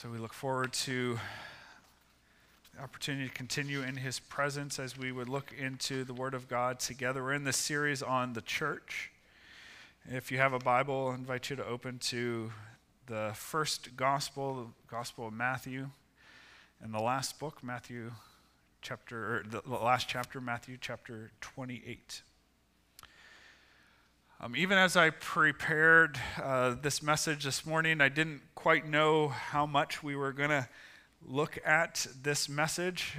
So we look forward to the opportunity to continue in his presence as we would look into the Word of God together. We're in this series on the church. If you have a Bible, I invite you to open to the first gospel, the Gospel of Matthew, and the last book, Matthew chapter 28. Even as I prepared this message this morning, I didn't quite know how much we were going to look at this message.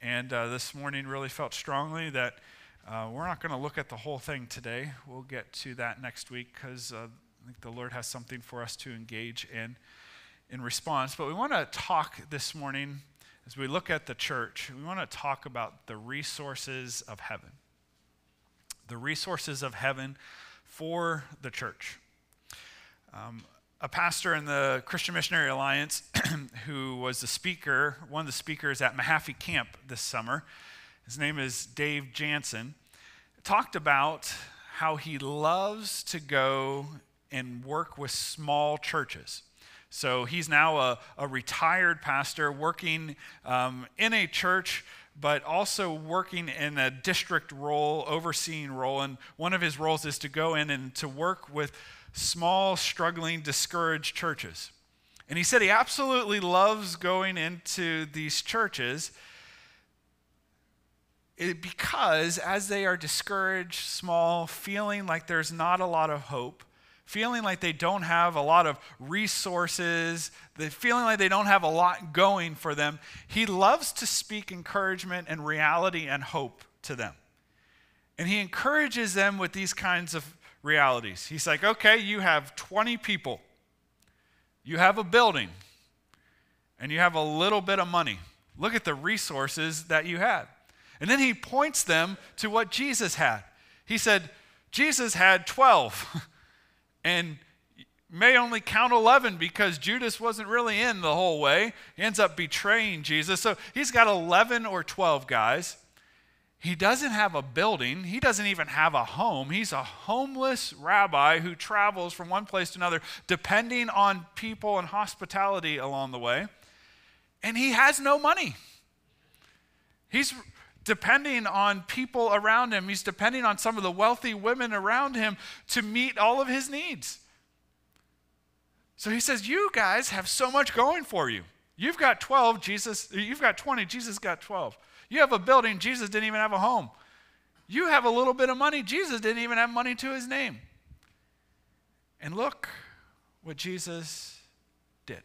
This morning really felt strongly that we're not going to look at the whole thing today. We'll get to that next week because I think the Lord has something for us to engage in response. But we want to talk this morning, as we look at the church, we want to talk about the resources of heaven. The resources of heaven for the church. A pastor in the Christian Missionary Alliance who was the speaker, one of the speakers at Mahaffey Camp this summer, his name is Dave Jansen, talked about how he loves to go and work with small churches. So he's now a retired pastor working in a church, but also working in a district role, overseeing role. And one of his roles is to go in and to work with small, struggling, discouraged churches. And he said he absolutely loves going into these churches because as they are discouraged, small, feeling like there's not a lot of hope, feeling like they don't have a lot of resources, feeling like they don't have a lot going for them, he loves to speak encouragement and reality and hope to them. And he encourages them with these kinds of realities. He's like, okay, you have 20 people, you have a building, and you have a little bit of money. Look at the resources that you had. And then he points them to what Jesus had. He said, Jesus had 12. And may only count 11 because Judas wasn't really in the whole way. He ends up betraying Jesus. So he's got 11 or 12 guys. He doesn't have a building. He doesn't even have a home. He's a homeless rabbi who travels from one place to another, depending on people and hospitality along the way. And he has no money. He's depending on people around him. He's depending on some of the wealthy women around him to meet all of his needs. So he says, you guys have so much going for you. You've got 12, you've got 20, Jesus got 12. You have a building, Jesus didn't even have a home. You have a little bit of money, Jesus didn't even have money to his name. And look what Jesus did.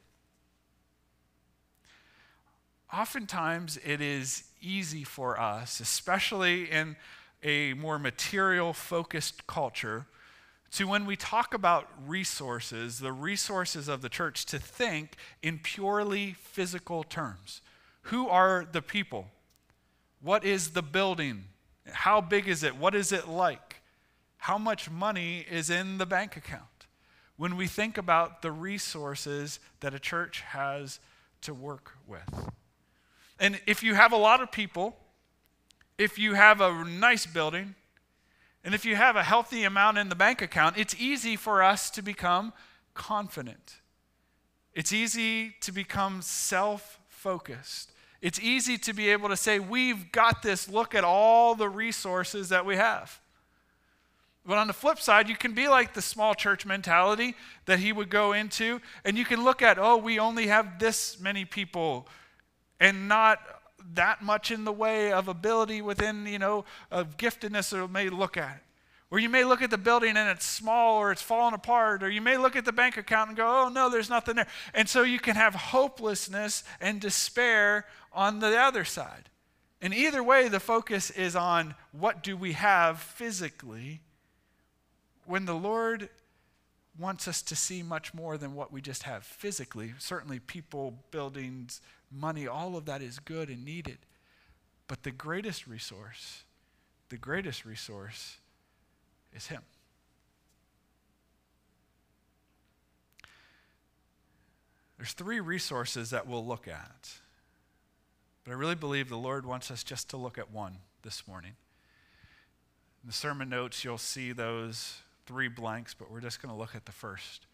Oftentimes it is easy for us, especially in a more material-focused culture, to when we talk about resources, the resources of the church, to think in purely physical terms. Who are the people? What is the building? How big is it? What is it like? How much money is in the bank account? When we think about the resources that a church has to work with. And if you have a lot of people, if you have a nice building, and if you have a healthy amount in the bank account, it's easy for us to become confident. It's easy to become self-focused. It's easy to be able to say, we've got this, look at all the resources that we have. But on the flip side, you can be like the small church mentality that he would go into, and you can look at, oh, we only have this many people and not that much in the way of ability within, of giftedness, or may look at it. Or you may look at the building and it's small or it's fallen apart, or you may look at the bank account and go, oh no, there's nothing there. And so you can have hopelessness and despair on the other side. And either way, the focus is on what do we have physically when the Lord wants us to see much more than what we just have physically. Certainly people, buildings, money, all of that is good and needed. But the greatest resource is Him. There's three resources that we'll look at. But I really believe the Lord wants us just to look at one this morning. In the sermon notes, you'll see those three blanks, but we're just going to look at the first.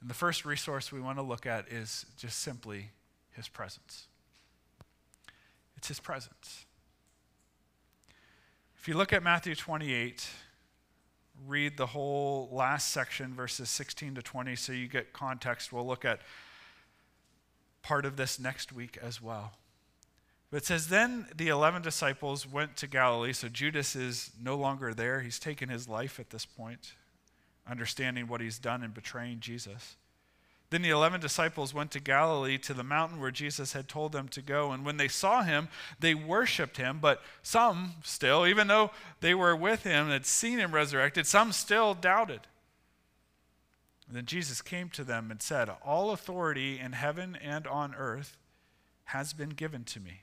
And the first resource we want to look at is just simply his presence. It's his presence. If you look at Matthew 28, read the whole last section, verses 16 to 20, so you get context. We'll look at part of this next week as well. But it says, then the 11 disciples went to Galilee. So Judas is no longer there. He's taken his life at this point, understanding what he's done in betraying Jesus. Then the 11 disciples went to Galilee, to the mountain where Jesus had told them to go. And when they saw him, they worshiped him. But some still, even though they were with him and had seen him resurrected, some still doubted. And then Jesus came to them and said, all authority in heaven and on earth has been given to me.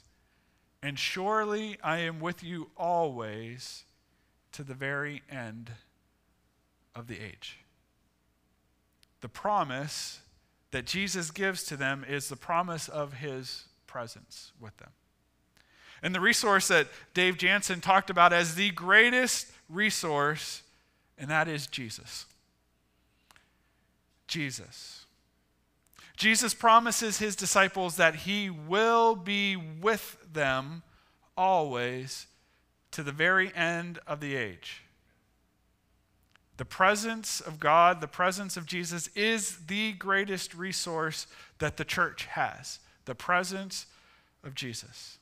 And surely I am with you always, to the very end of the age. The promise that Jesus gives to them is the promise of his presence with them. And the resource that Dave Jansen talked about as the greatest resource, and that is Jesus. Jesus. Jesus promises his disciples that he will be with them always, to the very end of the age. The presence of God, the presence of Jesus, is the greatest resource that the church has. The presence of Jesus.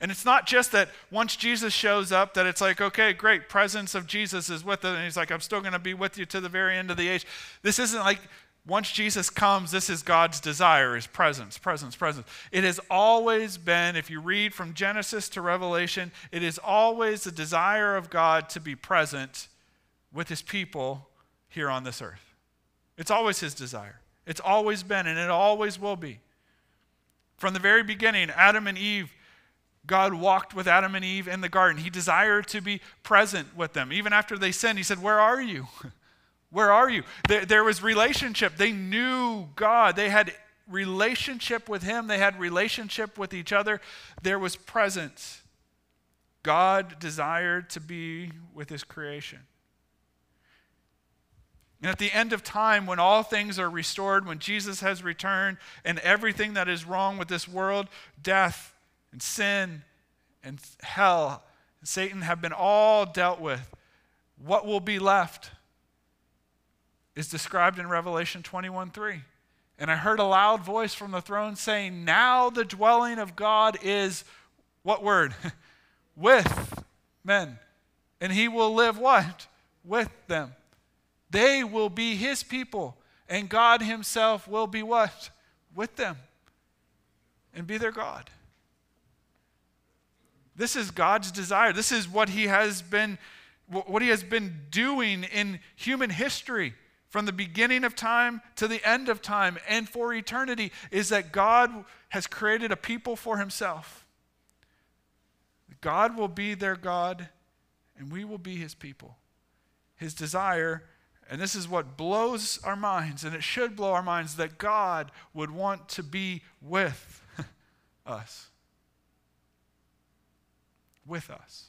And it's not just that once Jesus shows up that it's like, okay, great, presence of Jesus is with us. And he's like, I'm still going to be with you to the very end of the age. This isn't like once Jesus comes, this is God's desire, is presence, presence, presence. It has always been, if you read from Genesis to Revelation, it is always the desire of God to be present with his people here on this earth. It's always his desire. It's always been, and it always will be. From the very beginning, Adam and Eve, God walked with Adam and Eve in the garden. He desired to be present with them. Even after they sinned, he said, where are you? Where are you? There was relationship. They knew God. They had relationship with him. They had relationship with each other. There was presence. God desired to be with his creation. And at the end of time, when all things are restored, when Jesus has returned, and everything that is wrong with this world, death and sin and hell and Satan have been all dealt with, what will be left is described in Revelation 21:3. And I heard a loud voice from the throne saying, now the dwelling of God is, what word? With men. And he will live what? With them. They will be his people, and God himself will be what? With them, and be their God. This is God's desire. This is what he has been doing in human history from the beginning of time to the end of time and for eternity, is that God has created a people for himself. God will be their God, and we will be his people. His desire. And this is what blows our minds, and it should blow our minds, that God would want to be with us. With us.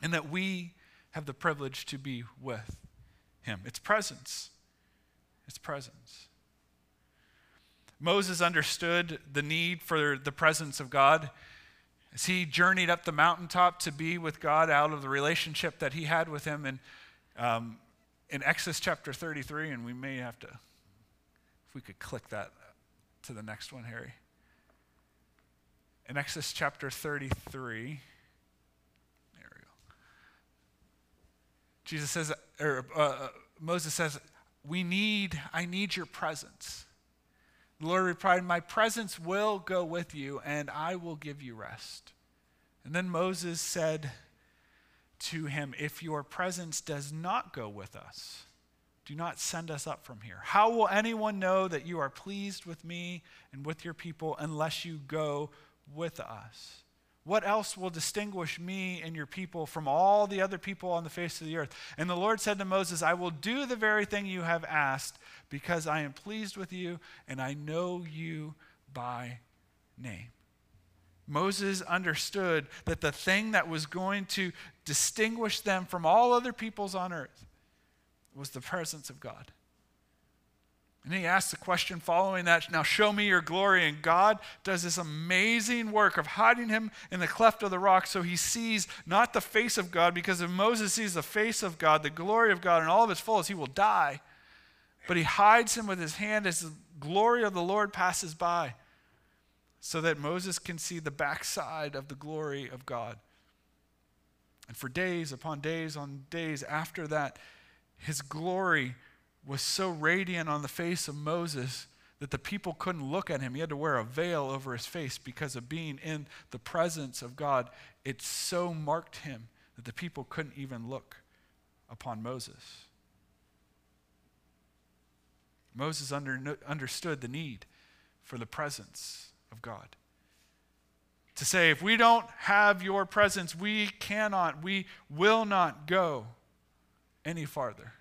And that we have the privilege to be with him. It's presence. It's presence. Moses understood the need for the presence of God as he journeyed up the mountaintop to be with God out of the relationship that he had with him. And in Exodus chapter 33, and we may have to, if we could click that to the next one, Harry. In Exodus chapter 33, there we go. Jesus says, Moses says, I need your presence. The Lord replied, my presence will go with you, and I will give you rest. And then Moses said to him, if your presence does not go with us, Do not send us up from here. How will anyone know that you are pleased with me and with your people unless you go with us? What else will distinguish me and your people from all the other people on the face of the earth? And the Lord said to Moses, I will do the very thing you have asked because I am pleased with you and I know you by name. Moses understood that the thing that was going to distinguish them from all other peoples on earth was the presence of God. And he asked the question following that, now show me your glory. And God does this amazing work of hiding him in the cleft of the rock so he sees not the face of God, because if Moses sees the face of God, the glory of God, and all of its fullness, he will die. But he hides him with his hand as the glory of the Lord passes by so that Moses can see the backside of the glory of God. And for days upon days on days after that, his glory was so radiant on the face of Moses that the people couldn't look at him. He had to wear a veil over his face because of being in the presence of God. It so marked him that the people couldn't even look upon Moses. Moses understood the need for the presence of God. To say, if we don't have your presence, we will not go any farther.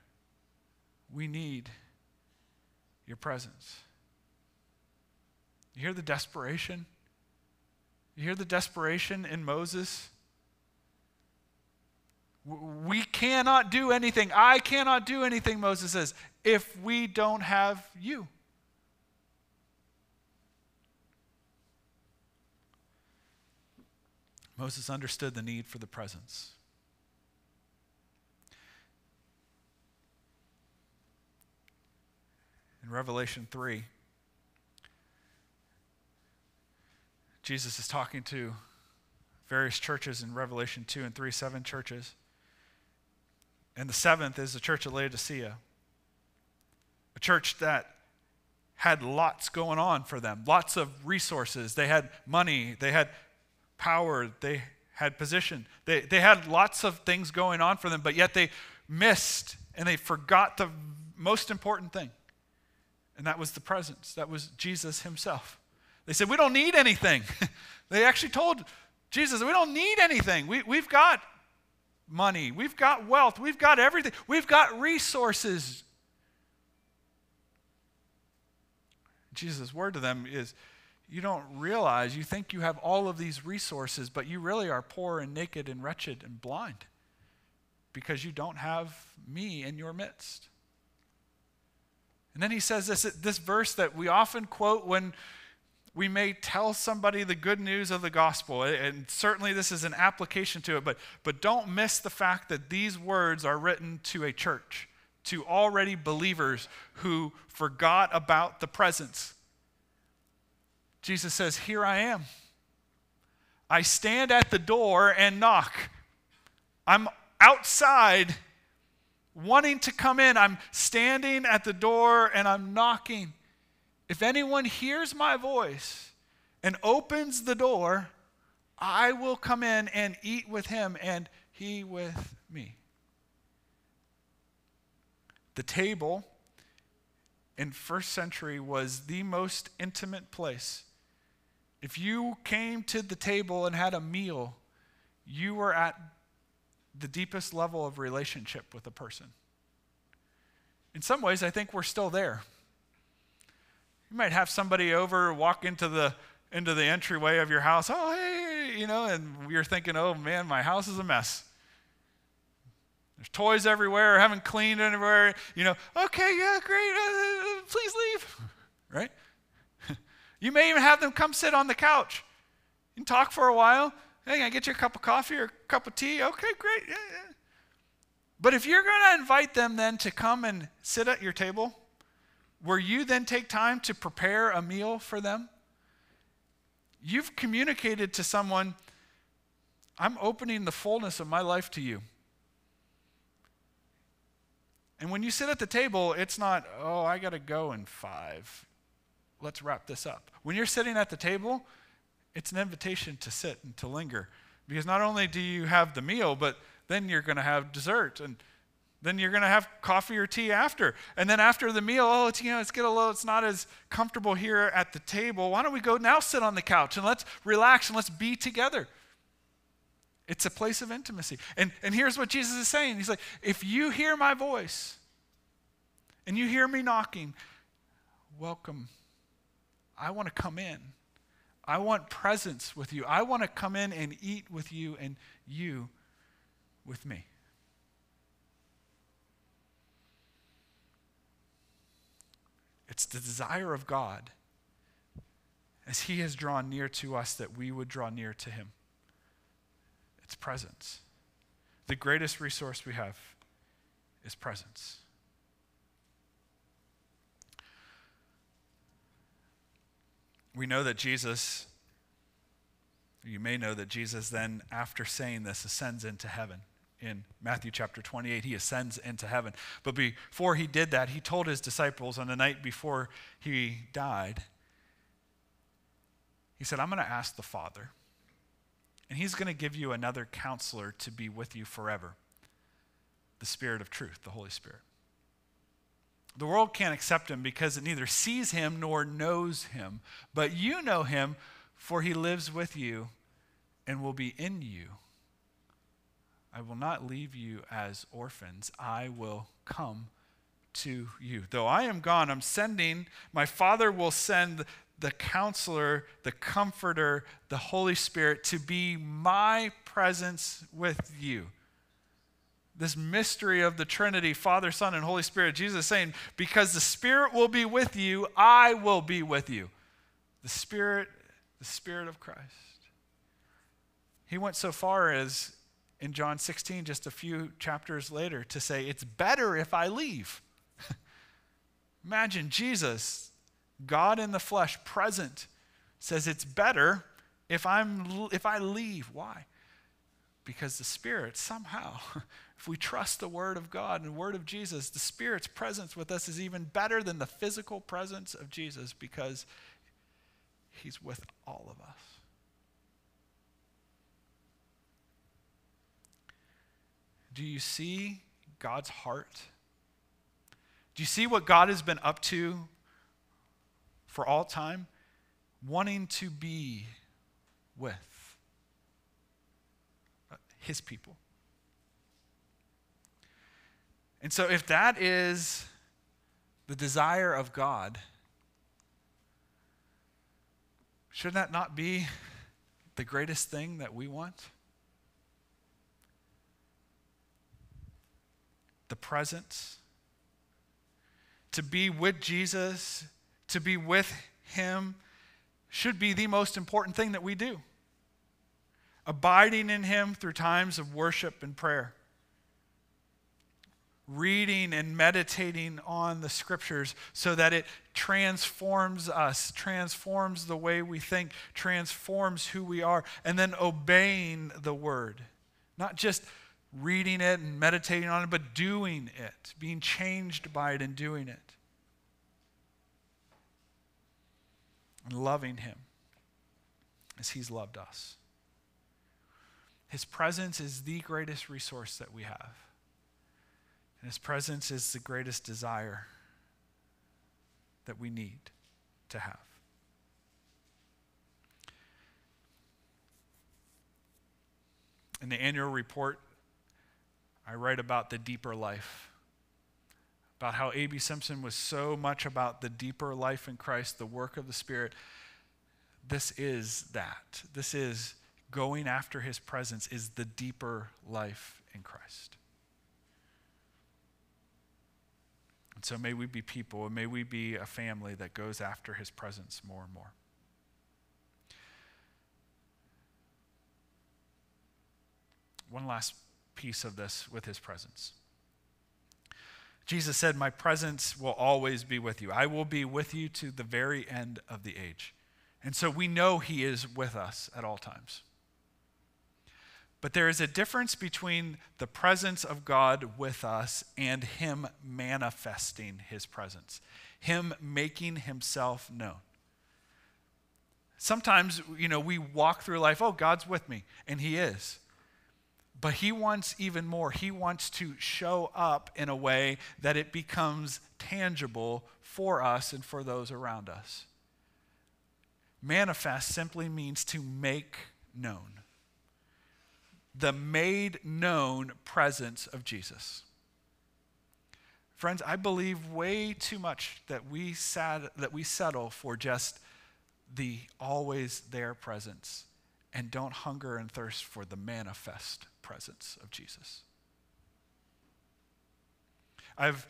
We need your presence. You hear the desperation? You hear the desperation in Moses? We cannot do anything. I cannot do anything, Moses says, if we don't have you. Moses understood the need for the presence. In Revelation 3, Jesus is talking to various churches in Revelation 2 and 3, 7 churches. And the seventh is the church of Laodicea, a church that had lots going on for them, lots of resources. They had money, they had power, they had position. They had lots of things going on for them, but yet they missed and they forgot the most important thing. And that was the presence. That was Jesus himself. They said, we don't need anything. They actually told Jesus, we don't need anything. We've got money. We've got wealth. We've got everything. We've got resources. Jesus' word to them is, you don't realize, you think you have all of these resources, but you really are poor and naked and wretched and blind because you don't have me in your midst. And then he says this verse that we often quote when we may tell somebody the good news of the gospel, and certainly this is an application to it, but don't miss the fact that these words are written to a church, to already believers who forgot about the presence. Jesus says, here I am. I stand at the door and knock. I'm outside wanting to come in. I'm standing at the door and I'm knocking. If anyone hears my voice and opens the door, I will come in and eat with him and he with me. The table in first century was the most intimate place. If you came to the table and had a meal, you were at the deepest level of relationship with a person. In some ways, I think we're still there. You might have somebody over, walk into the entryway of your house, oh, hey, and you're thinking, oh, man, my house is a mess. There's toys everywhere, I haven't cleaned anywhere, okay, yeah, great, please leave, right? You may even have them come sit on the couch and talk for a while. Hey, can I get you a cup of coffee or a cup of tea? Okay, great. Yeah. But if you're going to invite them then to come and sit at your table, where you then take time to prepare a meal for them, you've communicated to someone, I'm opening the fullness of my life to you. And when you sit at the table, it's not, oh, I got to go in 5. Let's wrap this up. When you're sitting at the table, it's an invitation to sit and to linger, because not only do you have the meal, but then you're going to have dessert and Then you're going to have coffee or tea after. And then after the meal, oh, it's, you know, it's not as comfortable here at the table. Why don't we go now sit on the couch and let's relax and let's be together. It's a place of intimacy. And here's what Jesus is saying. He's like, if you hear my voice and you hear me knocking, welcome. I want to come in. I want presence with you. I want to come in and eat with you and you with me. It's the desire of God as he has drawn near to us that we would draw near to him. It's presence. The greatest resource we have is presence. We know that Jesus, you may know that Jesus then, after saying this, ascends into heaven. In Matthew chapter 28, he ascends into heaven. But before he did that, he told his disciples on the night before he died, he said, I'm going to ask the Father, and he's going to give you another counselor to be with you forever, the Spirit of truth, the Holy Spirit. The world can't accept him because it neither sees him nor knows him, but you know him, for he lives with you and will be in you. I will not leave you as orphans. I will come to you. Though I am gone, I'm sending, my Father will send the counselor, the comforter, the Holy Spirit to be my presence with you. This mystery of the Trinity, Father, Son, and Holy Spirit, Jesus is saying, because the Spirit will be with you, I will be with you. The Spirit of Christ. He went so far as, in John 16, just a few chapters later, to say, it's better if I leave. Imagine Jesus, God in the flesh, present, says it's better if I leave. Why? Because the Spirit somehow, if we trust the Word of God and the Word of Jesus, the Spirit's presence with us is even better than the physical presence of Jesus because he's with all of us. Do you see God's heart? Do you see what God has been up to for all time? Wanting to be with his people. And so if that is the desire of God, should that not be the greatest thing that we want? The presence, to be with Jesus, to be with him, should be the most important thing that we do. Abiding in him through times of worship and prayer. Reading and meditating on the scriptures so that it transforms us, transforms the way we think, transforms who we are, and then obeying the word. Not just reading it and meditating on it, but doing it, being changed by it and doing it. And loving him as he's loved us. His presence is the greatest resource that we have. And his presence is the greatest desire that we need to have. In the annual report, I write about the deeper life, about how A.B. Simpson was so much about the deeper life in Christ, the work of the Spirit. This is that. This is going after his presence is the deeper life in Christ. And so may we be people, and may we be a family that goes after his presence more and more. One last piece of this with his presence. Jesus said, my presence will always be with you. I will be with you to the very end of the age. And so we know he is with us at all times. But there is a difference between the presence of God with us and him manifesting his presence, him making himself known. Sometimes, you know, we walk through life, oh, God's with me, and he is. But he wants even more. He wants to show up in a way that it becomes tangible for us and for those around us. Manifest simply means to make known. The made known presence of Jesus. Friends, I believe way too much that we settle for just the always there presence and don't hunger and thirst for the manifest presence of Jesus. I've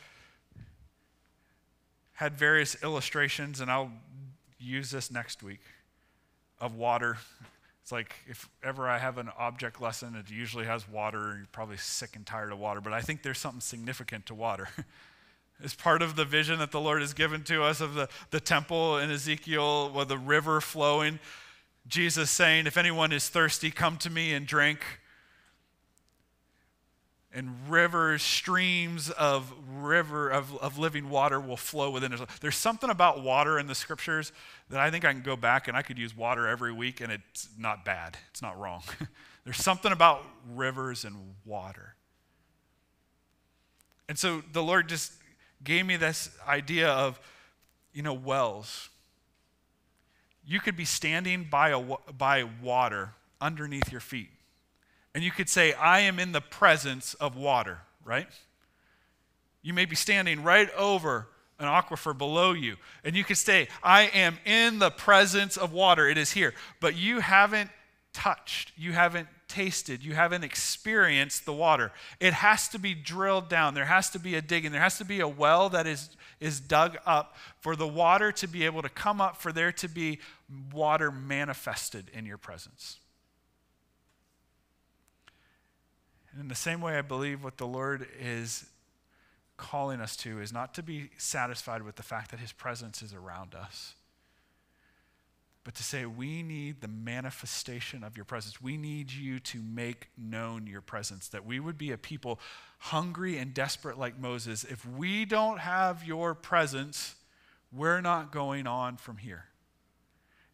had various illustrations, and I'll use this next week, of water. It's like if ever I have an object lesson, it usually has water, and you're probably sick and tired of water, but I think there's something significant to water. It's part of the vision that the Lord has given to us of the temple in Ezekiel with the river flowing. Jesus saying, if anyone is thirsty, come to me and drink. And rivers, streams of living water will flow within us. There's something about water in the scriptures that I think I can go back and I could use water every week, and it's not bad. It's not wrong. There's something about rivers and water. And so the Lord just gave me this idea of, wells. You could be standing by water underneath your feet. And you could say, I am in the presence of water, right? You may be standing right over an aquifer below you, and you could say, I am in the presence of water. It is here. But you haven't touched, you haven't tasted, you haven't experienced the water. It has to be drilled down. There has to be a digging. There has to be a well that is dug up for the water to be able to come up, for there to be water manifested in your presence. And in the same way, I believe what the Lord is calling us to is not to be satisfied with the fact that his presence is around us, but to say we need the manifestation of your presence. We need you to make known your presence, that we would be a people hungry and desperate like Moses. If we don't have your presence, we're not going on from here.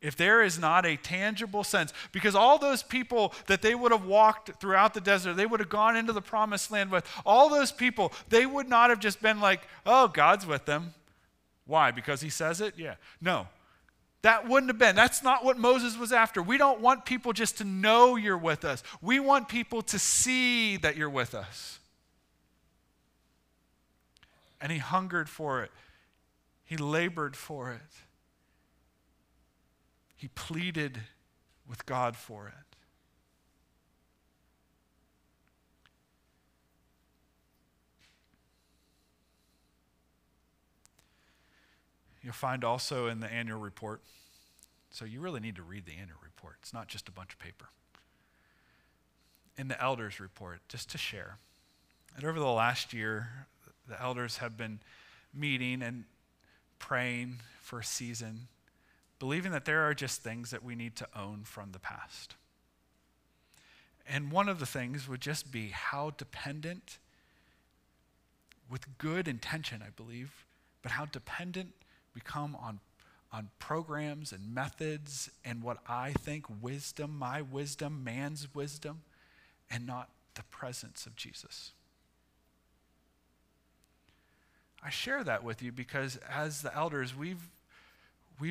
If there is not a tangible sense, because all those people that they would have walked throughout the desert, they would have gone into the promised land with, all those people, they would not have just been like, oh, God's with them. Why? Because he says it? Yeah. No, that wouldn't have been. That's not what Moses was after. We don't want people just to know you're with us. We want people to see that you're with us. And he hungered for it. He labored for it. He pleaded with God for it. You'll find also in the annual report, so you really need to read the annual report. It's not just a bunch of paper. In the elders' report, just to share. And over the last year, the elders have been meeting and praying for a season, believing that there are just things that we need to own from the past. And one of the things would just be how dependent, with good intention, I believe, but how dependent we come on programs and methods and what I think wisdom, my wisdom, man's wisdom, and not the presence of Jesus. I share that with you because as the elders, we've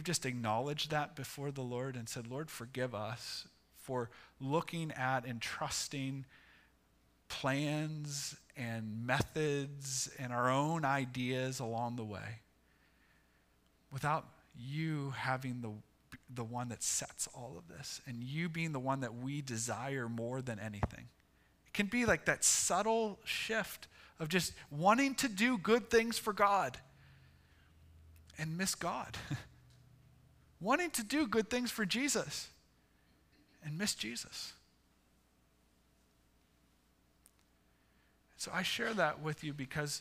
just acknowledged that before the Lord and said, Lord, forgive us for looking at and trusting plans and methods and our own ideas along the way without you having the one that sets all of this and you being the one that we desire more than anything. It can be like that subtle shift of just wanting to do good things for God and miss God. Wanting to do good things for Jesus and miss Jesus. So I share that with you because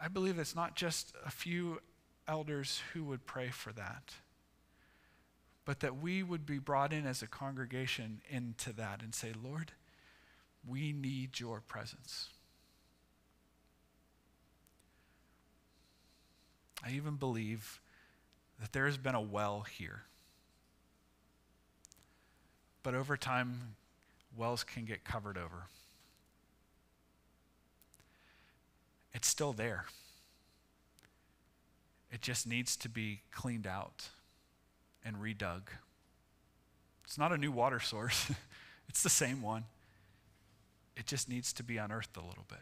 I believe it's not just a few elders who would pray for that, but that we would be brought in as a congregation into that and say, Lord, we need your presence. I even believe that there has been a well here. But over time, wells can get covered over. It's still there. It just needs to be cleaned out and redug. It's not a new water source. It's the same one. It just needs to be unearthed a little bit.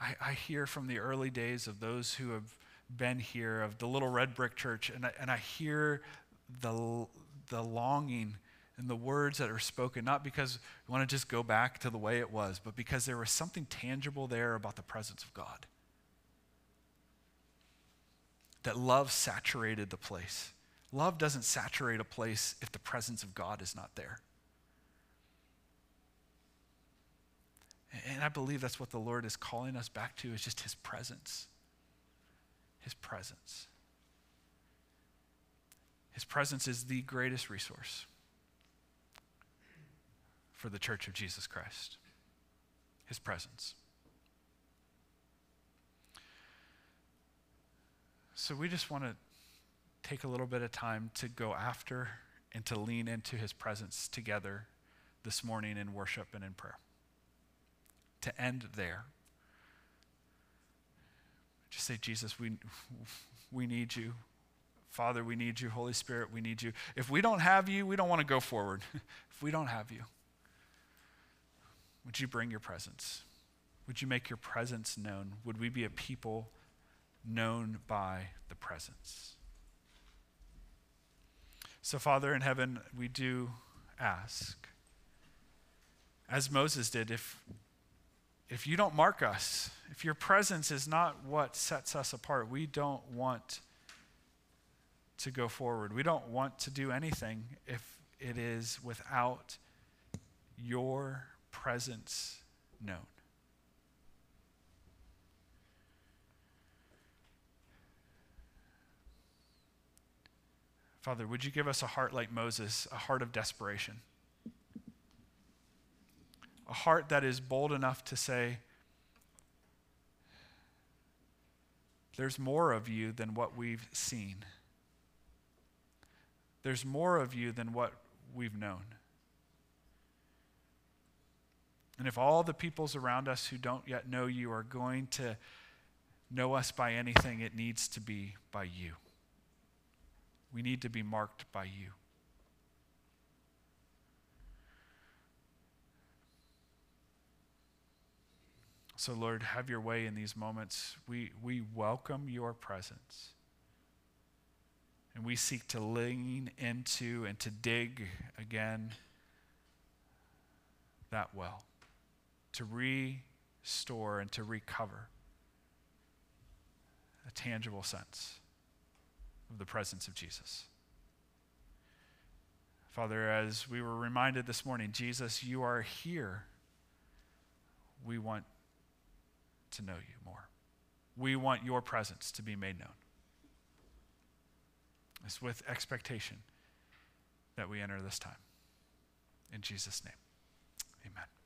I hear from the early days of those who have been here, of the little red brick church, and I hear the longing and the words that are spoken, not because we want to just go back to the way it was, but because there was something tangible there about the presence of God. That love saturated the place. Love doesn't saturate a place if the presence of God is not there. And I believe that's what the Lord is calling us back to, is just his presence. His presence. His presence is the greatest resource for the Church of Jesus Christ. His presence. So we just want to take a little bit of time to go after and to lean into his presence together this morning in worship and in prayer. To end there. Just say, Jesus, we need you. Father, we need you. Holy Spirit, we need you. If we don't have you, we don't want to go forward. If we don't have you, would you bring your presence? Would you make your presence known? Would we be a people known by the presence? So, Father in heaven, we do ask, as Moses did, if you don't mark us, if your presence is not what sets us apart, we don't want to go forward. We don't want to do anything if it is without your presence known. Father, would you give us a heart like Moses, a heart of desperation? A heart that is bold enough to say, there's more of you than what we've seen. There's more of you than what we've known. And if all the peoples around us who don't yet know you are going to know us by anything, it needs to be by you. We need to be marked by you. So, Lord, have your way in these moments. We welcome your presence. And we seek to lean into and to dig again that well, to restore and to recover a tangible sense of the presence of Jesus. Father, as we were reminded this morning, Jesus, you are here. We want to know you more. We want your presence to be made known. It's with expectation that we enter this time. In Jesus' name, amen.